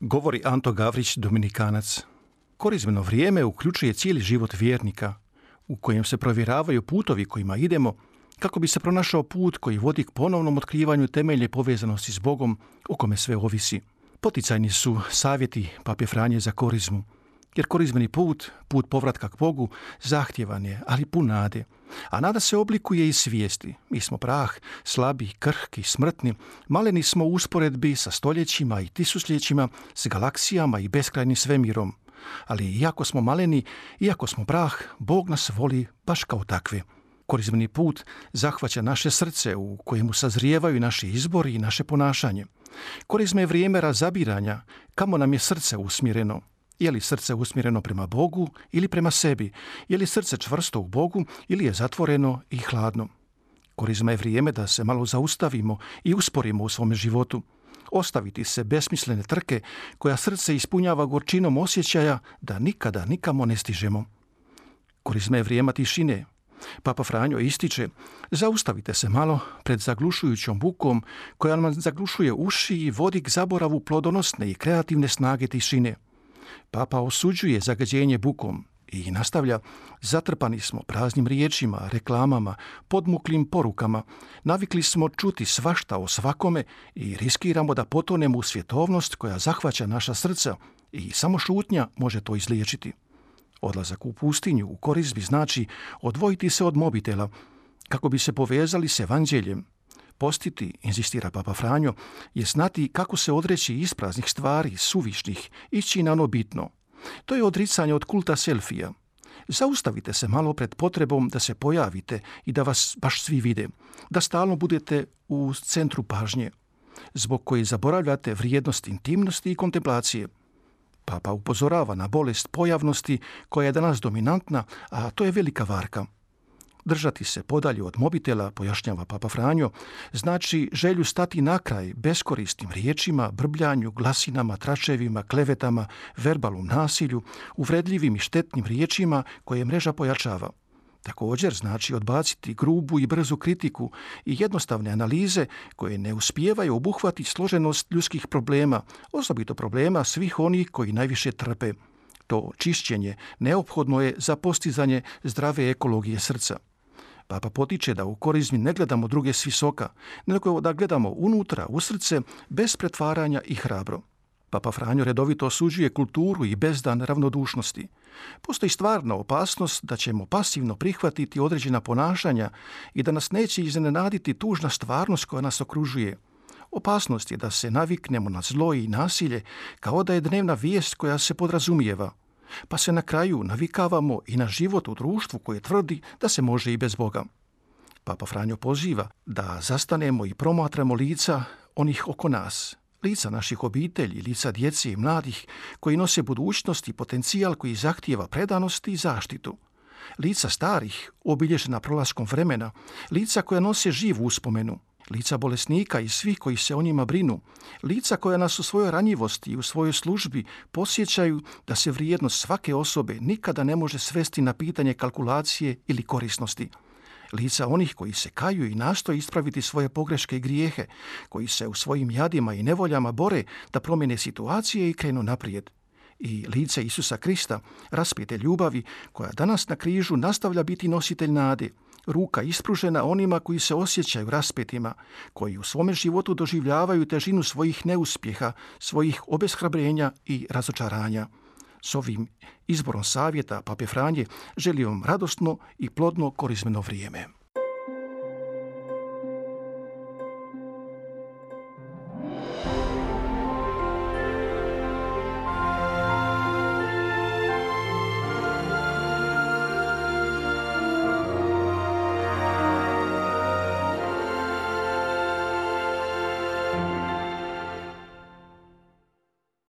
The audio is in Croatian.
Govori Anto Gavrić, dominikanac. Korizmeno vrijeme uključuje cijeli život vjernika, u kojem se provjeravaju putovi kojima idemo, kako bi se pronašao put koji vodi k ponovnom otkrivanju temelje povezanosti s Bogom, o kome sve ovisi. Poticajni su savjeti Pape Franje za korizmu, jer korizmeni put, put povratka k Bogu, zahtjevan je, ali pun nade. A nada se oblikuje iz svijesti. Mi smo prah, slabi, krhki, smrtni, maleni smo u usporedbi sa stoljećima i tisućljećima, s galaksijama i beskrajnim svemirom. Ali iako smo maleni, iako smo prah, Bog nas voli baš kao takvi. Korizmeni put zahvaća naše srce u kojemu sazrijevaju naši izbori i naše ponašanje. Korizma je vrijeme razabiranja, kamo nam je srce usmjereno. Je li srce usmjereno prema Bogu ili prema sebi? Je li srce čvrsto u Bogu ili je zatvoreno i hladno? Korizma je vrijeme da se malo zaustavimo i usporimo u svome životu. Ostaviti se besmislene trke koja srce ispunjava gorčinom osjećaja da nikada nikamo ne stižemo. Korizma je vrijeme tišine. Papa Franjo ističe: zaustavite se malo pred zaglušujućom bukom koja nam zaglušuje uši i vodi k zaboravu plodonosne i kreativne snage tišine. Papa osuđuje zagađenje bukom i nastavlja: zatrpani smo praznim riječima, reklamama, podmuklim porukama, navikli smo čuti svašta o svakome i riskiramo da potonemo u svjetovnost koja zahvaća naša srca i samo šutnja može to izliječiti. Odlazak u pustinju u korizmi znači odvojiti se od mobitela kako bi se povezali s evanđeljem. Postiti, inzistira Papa Franjo, je znati kako se odreći ispraznih stvari, suvišnih, ići na ono bitno. To je odricanje od kulta selfija. Zaustavite se malo pred potrebom da se pojavite i da vas baš svi vide, da stalno budete u centru pažnje, zbog koje zaboravljate vrijednost intimnosti i kontemplacije. Papa upozorava na bolest pojavnosti koja je danas dominantna, a to je velika varka. Držati se podalje od mobitela, pojašnjava Papa Franjo, znači želju stati na kraj beskorisnim riječima, brbljanju, glasinama, tračevima, klevetama, verbalnom nasilju, uvredljivim i štetnim riječima koje mreža pojačava. Također znači odbaciti grubu i brzu kritiku i jednostavne analize koje ne uspijevaju obuhvatiti složenost ljudskih problema, osobito problema svih onih koji najviše trpe. To čišćenje neophodno je za postizanje zdrave ekologije srca. Papa potiče da u korizmi ne gledamo druge s visoka, nego da gledamo unutra, u srce, bez pretvaranja i hrabro. Papa Franjo redovito osuđuje kulturu i bezdan ravnodušnosti. Postoji stvarna opasnost da ćemo pasivno prihvatiti određena ponašanja i da nas neće iznenaditi tužna stvarnost koja nas okružuje. Opasnost je da se naviknemo na zlo i nasilje kao da je dnevna vijest koja se podrazumijeva, pa se na kraju navikavamo i na život u društvu koje tvrdi da se može i bez Boga. Papa Franjo poziva da zastanemo i promatramo lica onih oko nas, lica naših obitelji, lica djece i mladih koji nose budućnost i potencijal koji zahtijeva predanost i zaštitu. Lica starih, obilježena prolaskom vremena, lica koja nose živu uspomenu, lica bolesnika i svih koji se o njima brinu, lica koja nas u svojoj ranjivosti i u svojoj službi posjećaju da se vrijednost svake osobe nikada ne može svesti na pitanje kalkulacije ili korisnosti. Lica onih koji se kaju i nastoje ispraviti svoje pogreške i grijehe, koji se u svojim jadima i nevoljama bore da promijene situacije i krenu naprijed. I lice Isusa Krista, raspete ljubavi, koja danas na križu nastavlja biti nositelj nade, ruka ispružena onima koji se osjećaju raspetima, koji u svome životu doživljavaju težinu svojih neuspjeha, svojih obeshrabrenja i razočaranja. S ovim izborom savjeta Pape Franje želim vam radosno i plodno korizmeno vrijeme.